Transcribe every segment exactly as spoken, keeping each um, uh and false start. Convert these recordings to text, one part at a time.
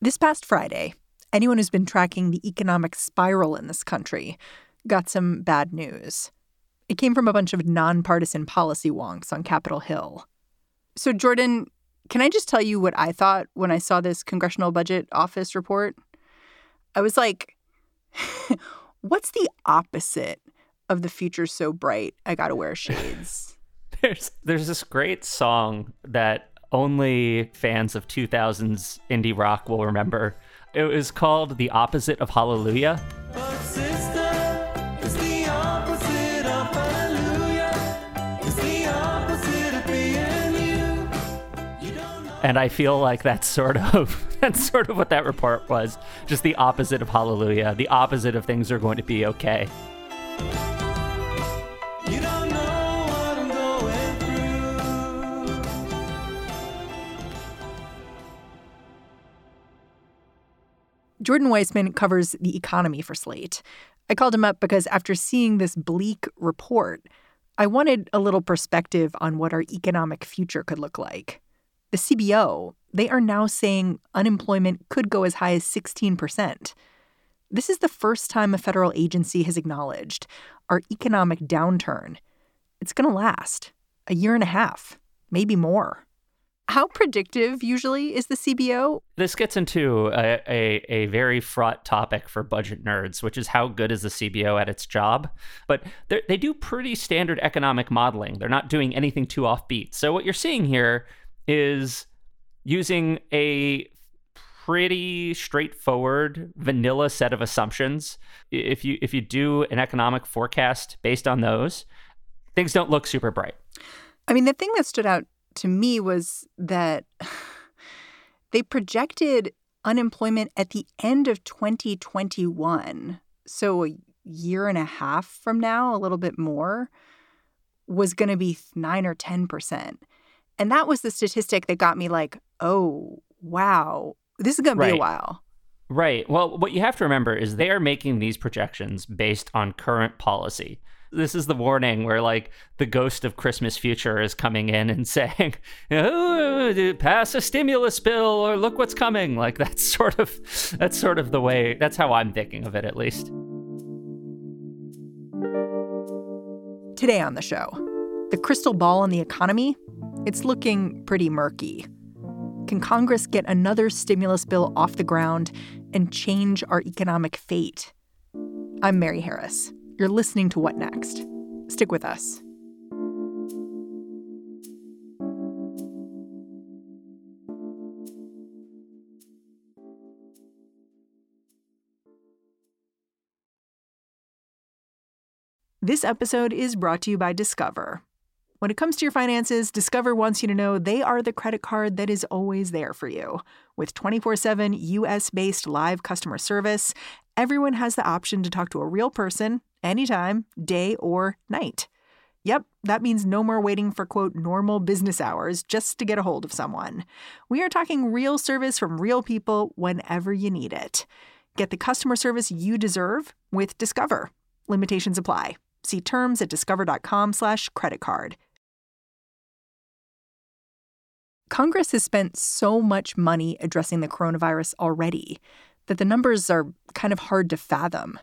This past Friday, anyone who's been tracking the economic spiral in this country got some bad news. It came from a bunch of nonpartisan policy wonks on Capitol Hill. So, Jordan, can I just tell you what I thought when I saw this Congressional Budget Office report? I was like, what's the opposite of the future's so bright, I gotta wear shades? There's there's this great song that only fans of two thousands indie rock will remember. It was called The Opposite of Hallelujah. But sister, it's the opposite of hallelujah. It's the opposite of being you. You don't know. And I feel like that's sort of that's sort of what that report was. Just the opposite of hallelujah. The opposite of things are going to be okay. You don't Jordan Weissman covers the economy for Slate. I called him up because after seeing this bleak report, I wanted a little perspective on what our economic future could look like. The C B O, they are now saying unemployment could go as high as sixteen percent. This is the first time a federal agency has acknowledged our economic downturn. It's going to last a year and a half, maybe more. How predictive usually is the C B O? This gets into a, a, a very fraught topic for budget nerds, which is how good is the C B O at its job? But they do pretty standard economic modeling. They're not doing anything too offbeat. So what you're seeing here is using a pretty straightforward vanilla set of assumptions. If you if you do an economic forecast based on those, things don't look super bright. I mean, the thing that stood out to me was that they projected unemployment at the end of twenty twenty-one, so a year and a half from now, a little bit more, was going to be nine or ten percent. And that was the statistic that got me like, oh, wow, this is going to be a while. Right. Well, what you have to remember is they are making these projections based on current policy. This is the warning where, like, the ghost of Christmas future is coming in and saying, oh, pass a stimulus bill or look what's coming. Like, that's sort of that's sort of the way that's how I'm thinking of it, at least. Today on the show, the crystal ball in the economy, it's looking pretty murky. Can Congress get another stimulus bill off the ground and change our economic fate? I'm Mary Harris. You're listening to What Next? Stick with us. This episode is brought to you by Discover. When it comes to your finances, Discover wants you to know they are the credit card that is always there for you. With twenty-four seven U S-based live customer service, everyone has the option to talk to a real person anytime, day or night. Yep, that means no more waiting for, quote, normal business hours just to get a hold of someone. We are talking real service from real people whenever you need it. Get the customer service you deserve with Discover. Limitations apply. See terms at discover.com slash credit card. Congress has spent so much money addressing the coronavirus already that the numbers are kind of hard to fathom.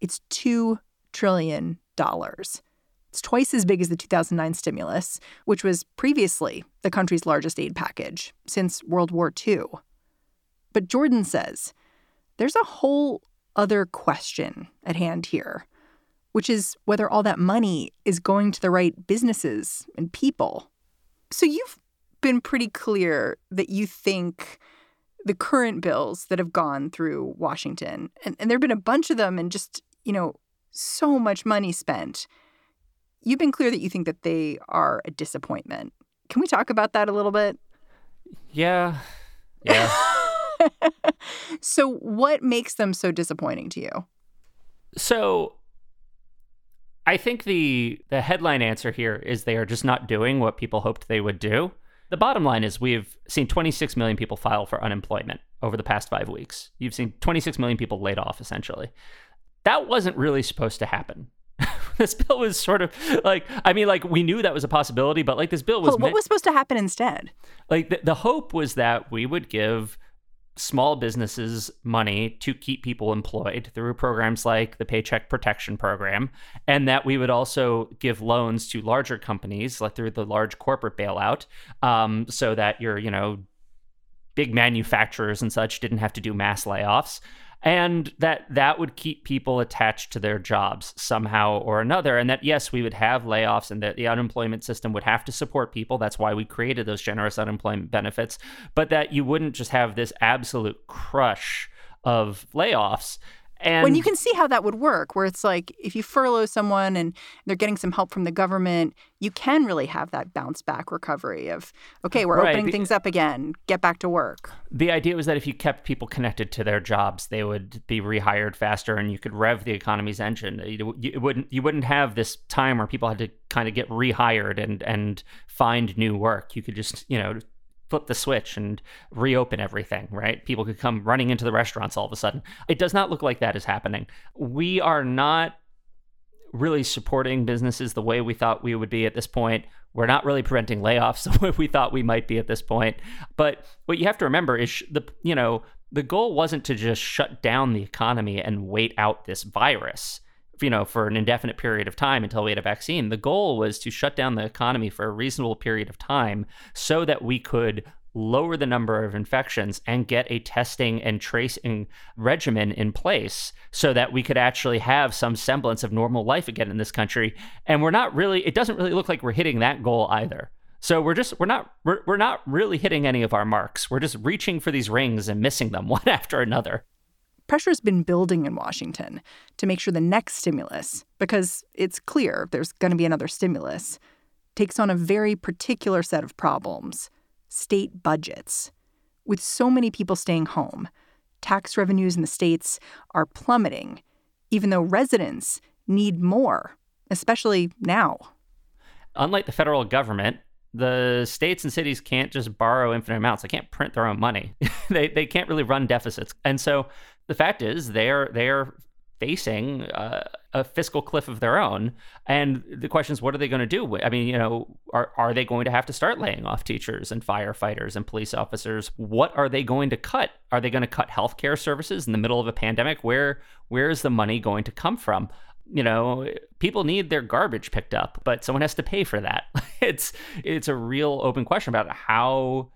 It's two trillion dollars. It's twice as big as the two thousand nine stimulus, which was previously the country's largest aid package since World War Two. But Jordan says there's a whole other question at hand here, which is whether all that money is going to the right businesses and people. So you've been pretty clear that you think the current bills that have gone through Washington, and, and there have been a bunch of them and just, you know, so much money spent. You've been clear that you think that they are a disappointment. Can we talk about that a little bit? Yeah. Yeah. So what makes them so disappointing to you? So I think the the headline answer here is they are just not doing what people hoped they would do. The bottom line is we've seen twenty-six million people file for unemployment over the past five weeks. You've seen twenty-six million people laid off, essentially. That wasn't really supposed to happen. This bill was sort of like, I mean, like we knew that was a possibility, but like this bill was... Well, what meant, was supposed to happen instead? Like the, the hope was that we would give small businesses money to keep people employed through programs like the Paycheck Protection Program, and that we would also give loans to larger companies, like through the large corporate bailout, um, so that your, you know, big manufacturers and such didn't have to do mass layoffs, and that that would keep people attached to their jobs somehow or another, and that, yes, we would have layoffs and that the unemployment system would have to support people. That's why we created those generous unemployment benefits, but that you wouldn't just have this absolute crush of layoffs. And when you can see how that would work, where it's like if you furlough someone and they're getting some help from the government, you can really have that bounce back recovery of, OK, we're right. opening the, things up again. Get back to work. The idea was that if you kept people connected to their jobs, they would be rehired faster and you could rev the economy's engine. You, you wouldn't you wouldn't have this time where people had to kind of get rehired and and find new work. You could just, you know, flip the switch and reopen everything, right? People could come running into the restaurants all of a sudden. It does not look like that is happening. We are not really supporting businesses the way we thought we would be at this point. We're not really preventing layoffs the way we thought we might be at this point. But what you have to remember is the, you know, the goal wasn't to just shut down the economy and wait out this virus, you know, for an indefinite period of time until we had a vaccine. The goal was to shut down the economy for a reasonable period of time so that we could lower the number of infections and get a testing and tracing regimen in place so that we could actually have some semblance of normal life again in this country. And we're not really, it doesn't really look like we're hitting that goal either. So we're just, we're not, we're, we're not really hitting any of our marks. We're just reaching for these rings and missing them one after another. Pressure has been building in Washington to make sure the next stimulus, because it's clear there's going to be another stimulus, takes on a very particular set of problems, state budgets. With so many people staying home, tax revenues in the states are plummeting, even though residents need more, especially now. Unlike the federal government, the states and cities can't just borrow infinite amounts. They can't print their own money. they they can't really run deficits. And so the fact is they're they're facing uh, a fiscal cliff of their own. And the question is, what are they going to do? I mean, you know, are, are they going to have to start laying off teachers and firefighters and police officers? What are they going to cut? Are they going to cut healthcare services in the middle of a pandemic? Where where is the money going to come from? You know, people need their garbage picked up, but someone has to pay for that. It's it's a real open question about how,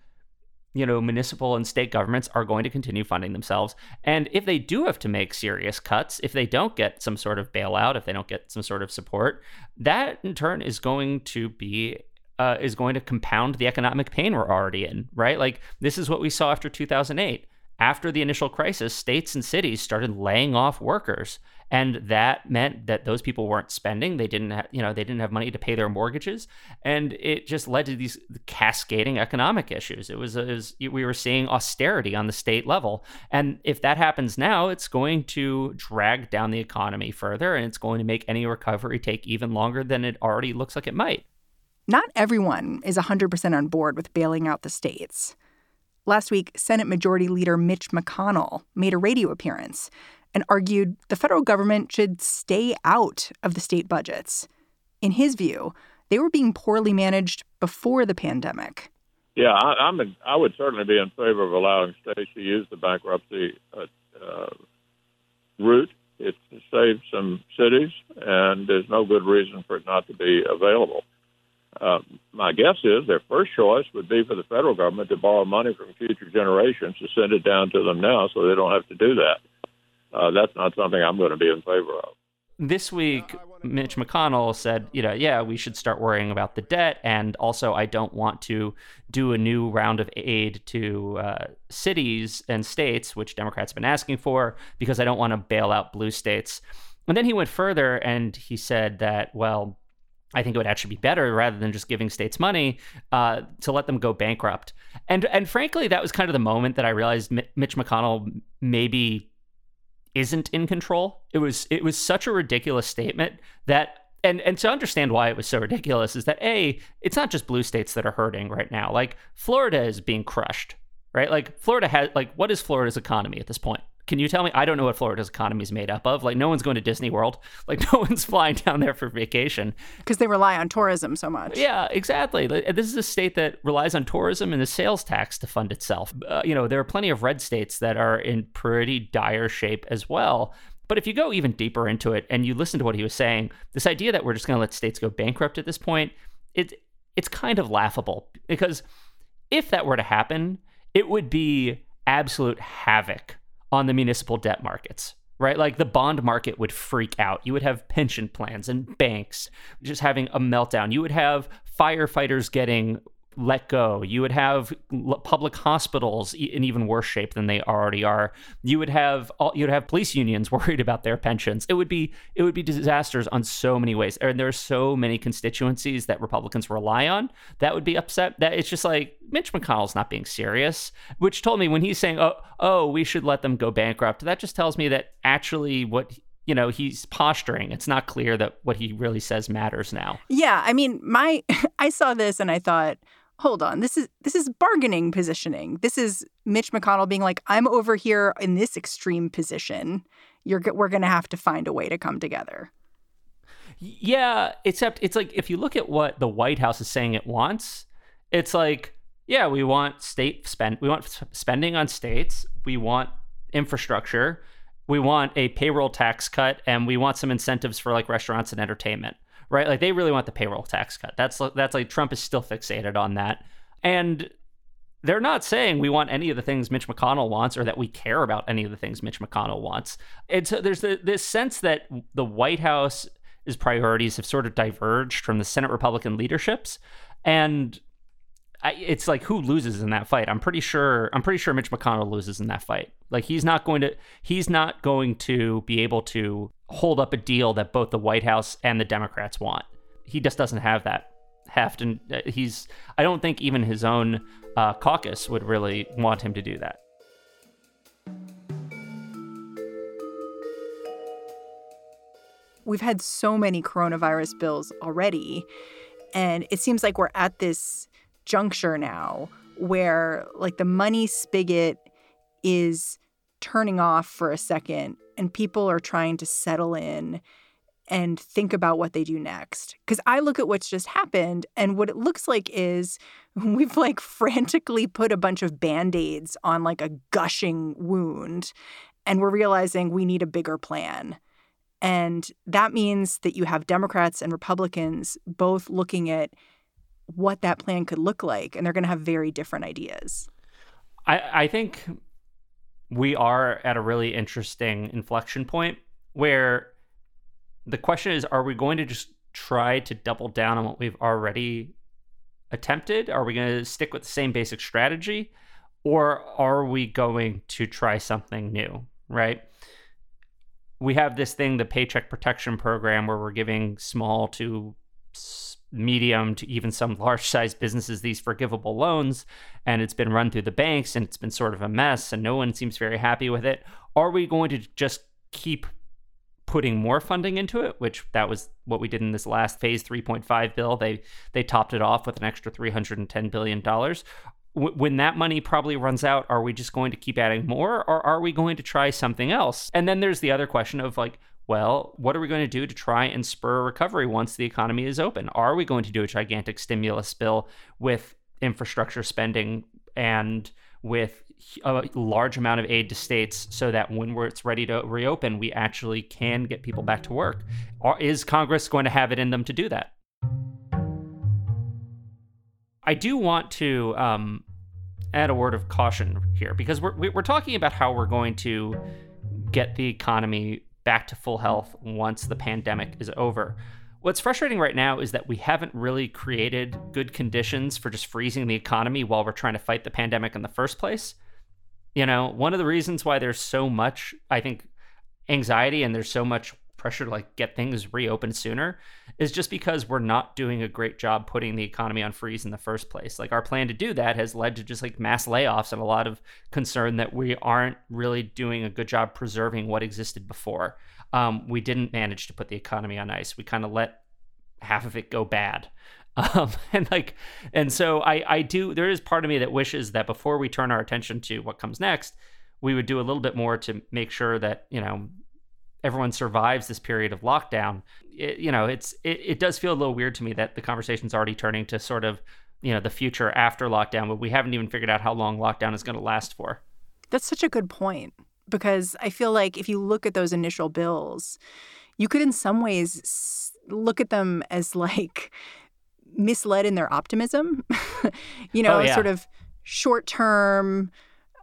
you know, municipal and state governments are going to continue funding themselves. And if they do have to make serious cuts, if they don't get some sort of bailout, if they don't get some sort of support, that in turn is going to be uh, is going to compound the economic pain we're already in, right? Like this is what we saw after two thousand eight. After the initial crisis, states and cities started laying off workers, and that meant that those people weren't spending. They didn't, ha- you know, they didn't have money to pay their mortgages, and it just led to these cascading economic issues. It was, it was we were seeing austerity on the state level, and if that happens now, it's going to drag down the economy further, and it's going to make any recovery take even longer than it already looks like it might. Not everyone is one hundred percent on board with bailing out the states. Last week, Senate Majority Leader Mitch McConnell made a radio appearance and argued the federal government should stay out of the state budgets. In his view, they were being poorly managed before the pandemic. Yeah, I, I'm in, I would certainly be in favor of allowing states to use the bankruptcy uh, uh, route. It saves some cities, and there's no good reason for it not to be available. Uh, my guess is their first choice would be for the federal government to borrow money from future generations to send it down to them now so they don't have to do that. Uh, that's not something I'm going to be in favor of. This week, Mitch McConnell said, you know, yeah, we should start worrying about the debt. And also, I don't want to do a new round of aid to uh, cities and states, which Democrats have been asking for, because I don't want to bail out blue states. And then he went further and he said that, well, I think it would actually be better, rather than just giving states money, uh, to let them go bankrupt. And and frankly, that was kind of the moment that I realized M- Mitch McConnell maybe isn't in control. It was it was such a ridiculous statement that, and and to understand why it was so ridiculous is that, A, it's not just blue states that are hurting right now. Like, Florida is being crushed, right? Like, Florida has, like, what is Florida's economy at this point? Can you tell me? I don't know what Florida's economy is made up of. Like, no one's going to Disney World. Like, no one's flying down there for vacation. Because they rely on tourism so much. Yeah, exactly. This is a state that relies on tourism and the sales tax to fund itself. Uh, you know, there are plenty of red states that are in pretty dire shape as well. But if you go even deeper into it and you listen to what he was saying, this idea that we're just going to let states go bankrupt at this point, it it's kind of laughable. Because if that were to happen, it would be absolute havoc on the municipal debt markets, right? Like, the bond market would freak out. You would have pension plans and banks just having a meltdown. You would have firefighters getting let go. You would have public hospitals in even worse shape than they already are. You would have all, you'd have police unions worried about their pensions. It would be it would be disasters on so many ways. And there are so many constituencies that Republicans rely on that would be upset. That it's just like, Mitch McConnell's not being serious, which told me when he's saying, oh, oh, we should let them go bankrupt, that just tells me that actually what, you know, he's posturing. It's not clear that what he really says matters now. Yeah, I mean, my I saw this and I thought, hold on, this is this is bargaining positioning. This is Mitch McConnell being like, I'm over here in this extreme position. You're we're going to have to find a way to come together. Yeah, except it's like, if you look at what the White House is saying it wants, it's like, yeah, we want state spend, we want spending on states, we want infrastructure, we want a payroll tax cut, and we want some incentives for like restaurants and entertainment. Right? Like, they really want the payroll tax cut. That's that's like, Trump is still fixated on that. And they're not saying we want any of the things Mitch McConnell wants, or that we care about any of the things Mitch McConnell wants. And so there's the, this sense that the White House's priorities have sort of diverged from the Senate Republican leaderships. And I, it's like, who loses in that fight? I'm pretty sure I'm pretty sure Mitch McConnell loses in that fight. Like, he's not going to he's not going to be able to hold up a deal that both the White House and the Democrats want. He just doesn't have that heft, and he's I don't think even his own uh, caucus would really want him to do that. We've had so many coronavirus bills already, and it seems like we're at this juncture now where, like, the money spigot is turning off for a second and people are trying to settle in and think about what they do next. Because I look at what's just happened, and what it looks like is we've, like, frantically put a bunch of Band-Aids on, like, a gushing wound, and we're realizing we need a bigger plan. And that means that you have Democrats and Republicans both looking at what that plan could look like, and they're going to have very different ideas. I, I think we are at a really interesting inflection point where the question is, are we going to just try to double down on what we've already attempted? Are we going to stick with the same basic strategy? Or are we going to try something new, right? We have this thing, the Paycheck Protection Program, where we're giving small to medium to even some large-sized businesses these forgivable loans, and it's been run through the banks, and it's been sort of a mess, and no one seems very happy with it. Are we going to just keep putting more funding into it, which that was what we did in this last phase three point five bill? They they topped it off with an extra three hundred ten billion dollars. W- when that money probably runs out, are we just going to keep adding more, or are we going to try something else? And then there's the other question of, like, well, what are we going to do to try and spur recovery once the economy is open? Are we going to do a gigantic stimulus bill with infrastructure spending and with a large amount of aid to states so that when we're, it's ready to reopen, we actually can get people back to work? Or is Congress going to have it in them to do that? I do want to um, add a word of caution here, because we're, we're talking about how we're going to get the economy back to full health once the pandemic is over. What's frustrating right now is that we haven't really created good conditions for just freezing the economy while we're trying to fight the pandemic in the first place. You know, one of the reasons why there's so much, I think, anxiety and there's so much pressure to like get things reopened sooner is just because we're not doing a great job putting the economy on freeze in the first place. Like our plan to do that has led to just like mass layoffs and a lot of concern that we aren't really doing a good job preserving what existed before. Um, we didn't manage to put the economy on ice. We kind of let half of it go bad. Um, and like, and so I, I do, there is part of me that wishes that before we turn our attention to what comes next, we would do a little bit more to make sure that, you know, everyone survives this period of lockdown. It, you know, it's, it, it does feel a little weird to me that the conversation's already turning to sort of, you know, the future after lockdown, but we haven't even figured out how long lockdown is going to last for. That's such a good point, because I feel like if you look at those initial bills, you could in some ways look at them as like misled in their optimism, you know, oh, yeah. sort of short-term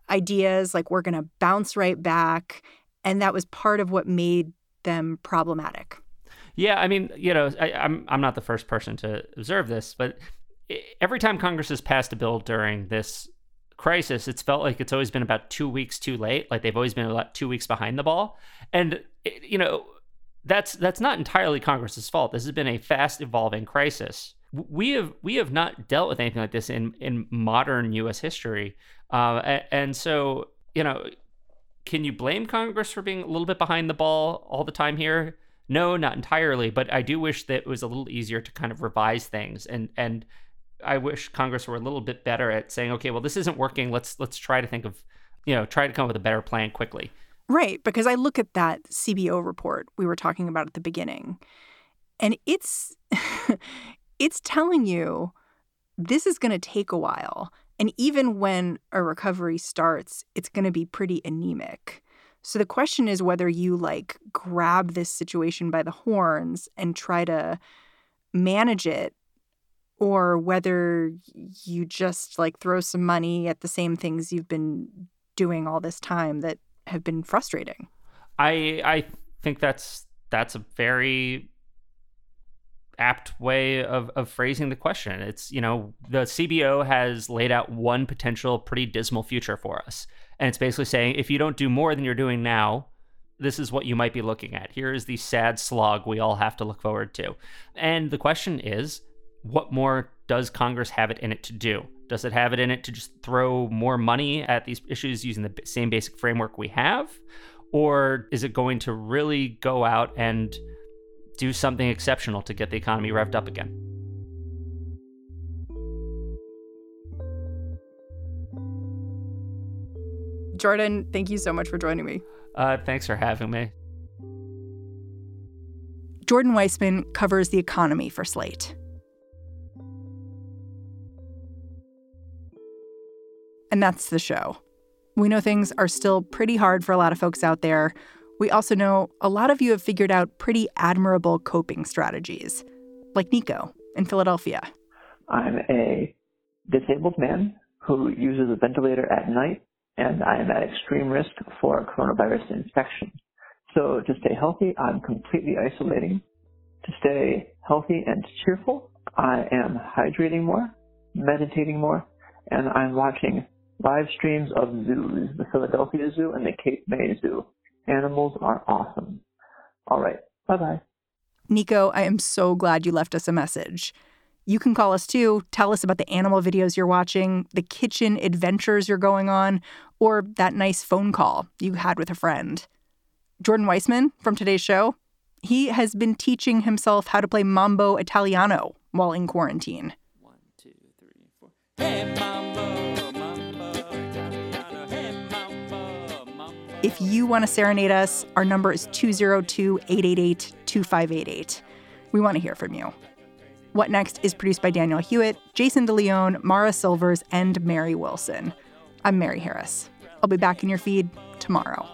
ideas like we're going to bounce right back. And that was part of what made them problematic. Yeah, I mean, you know, I, I'm I'm not the first person to observe this, but every time Congress has passed a bill during this crisis, it's felt like it's always been about two weeks too late. Like they've always been about two weeks behind the ball. And, you know, that's that's not entirely Congress's fault. This has been a fast evolving crisis. We have we have not dealt with anything like this in, in modern U S history. Uh, and, and so, you know, can you blame Congress for being a little bit behind the ball all the time here? No, not entirely. But I do wish that it was a little easier to kind of revise things. And and I wish Congress were a little bit better at saying, OK, well, this isn't working. Let's let's try to think of, you know, try to come up with a better plan quickly. Right. Because I look at that C B O report we were talking about at the beginning, and it's... It's telling you this is going to take a while. And even when a recovery starts, it's going to be pretty anemic. So the question is whether you like grab this situation by the horns and try to manage it, or whether you just like throw some money at the same things you've been doing all this time that have been frustrating. I I think that's that's a very apt way of, of phrasing the question. It's, you know, the C B O has laid out one potential pretty dismal future for us. And it's basically saying, if you don't do more than you're doing now, this is what you might be looking at. Here is the sad slog we all have to look forward to. And the question is, what more does Congress have it in it to do? Does it have it in it to just throw more money at these issues using the same basic framework we have? Or is it going to really go out and do something exceptional to get the economy revved up again? Jordan, thank you so much for joining me. Uh, thanks for having me. Jordan Weissman covers the economy for Slate. And that's the show. We know things are still pretty hard for a lot of folks out there. We also know a lot of you have figured out pretty admirable coping strategies, like Nico in Philadelphia. I'm a disabled man who uses a ventilator at night, and I am at extreme risk for coronavirus infection. So to stay healthy, I'm completely isolating. To stay healthy and cheerful, I am hydrating more, meditating more, and I'm watching live streams of zoos, the Philadelphia Zoo and the Cape May Zoo. Animals are awesome. All right. Bye-bye. Nico, I am so glad you left us a message. You can call us, too. Tell us about the animal videos you're watching, the kitchen adventures you're going on, or that nice phone call you had with a friend. Jordan Weissman from today's show, he has been teaching himself how to play mambo italiano while in quarantine. One, two, three, four. Hey, mambo. If you want to serenade us, our number is two zero two, eight eight eight, two five eight eight. We want to hear from you. What Next is produced by Daniel Hewitt, Jason DeLeon, Mara Silvers, and Mary Wilson. I'm Mary Harris. I'll be back in your feed tomorrow.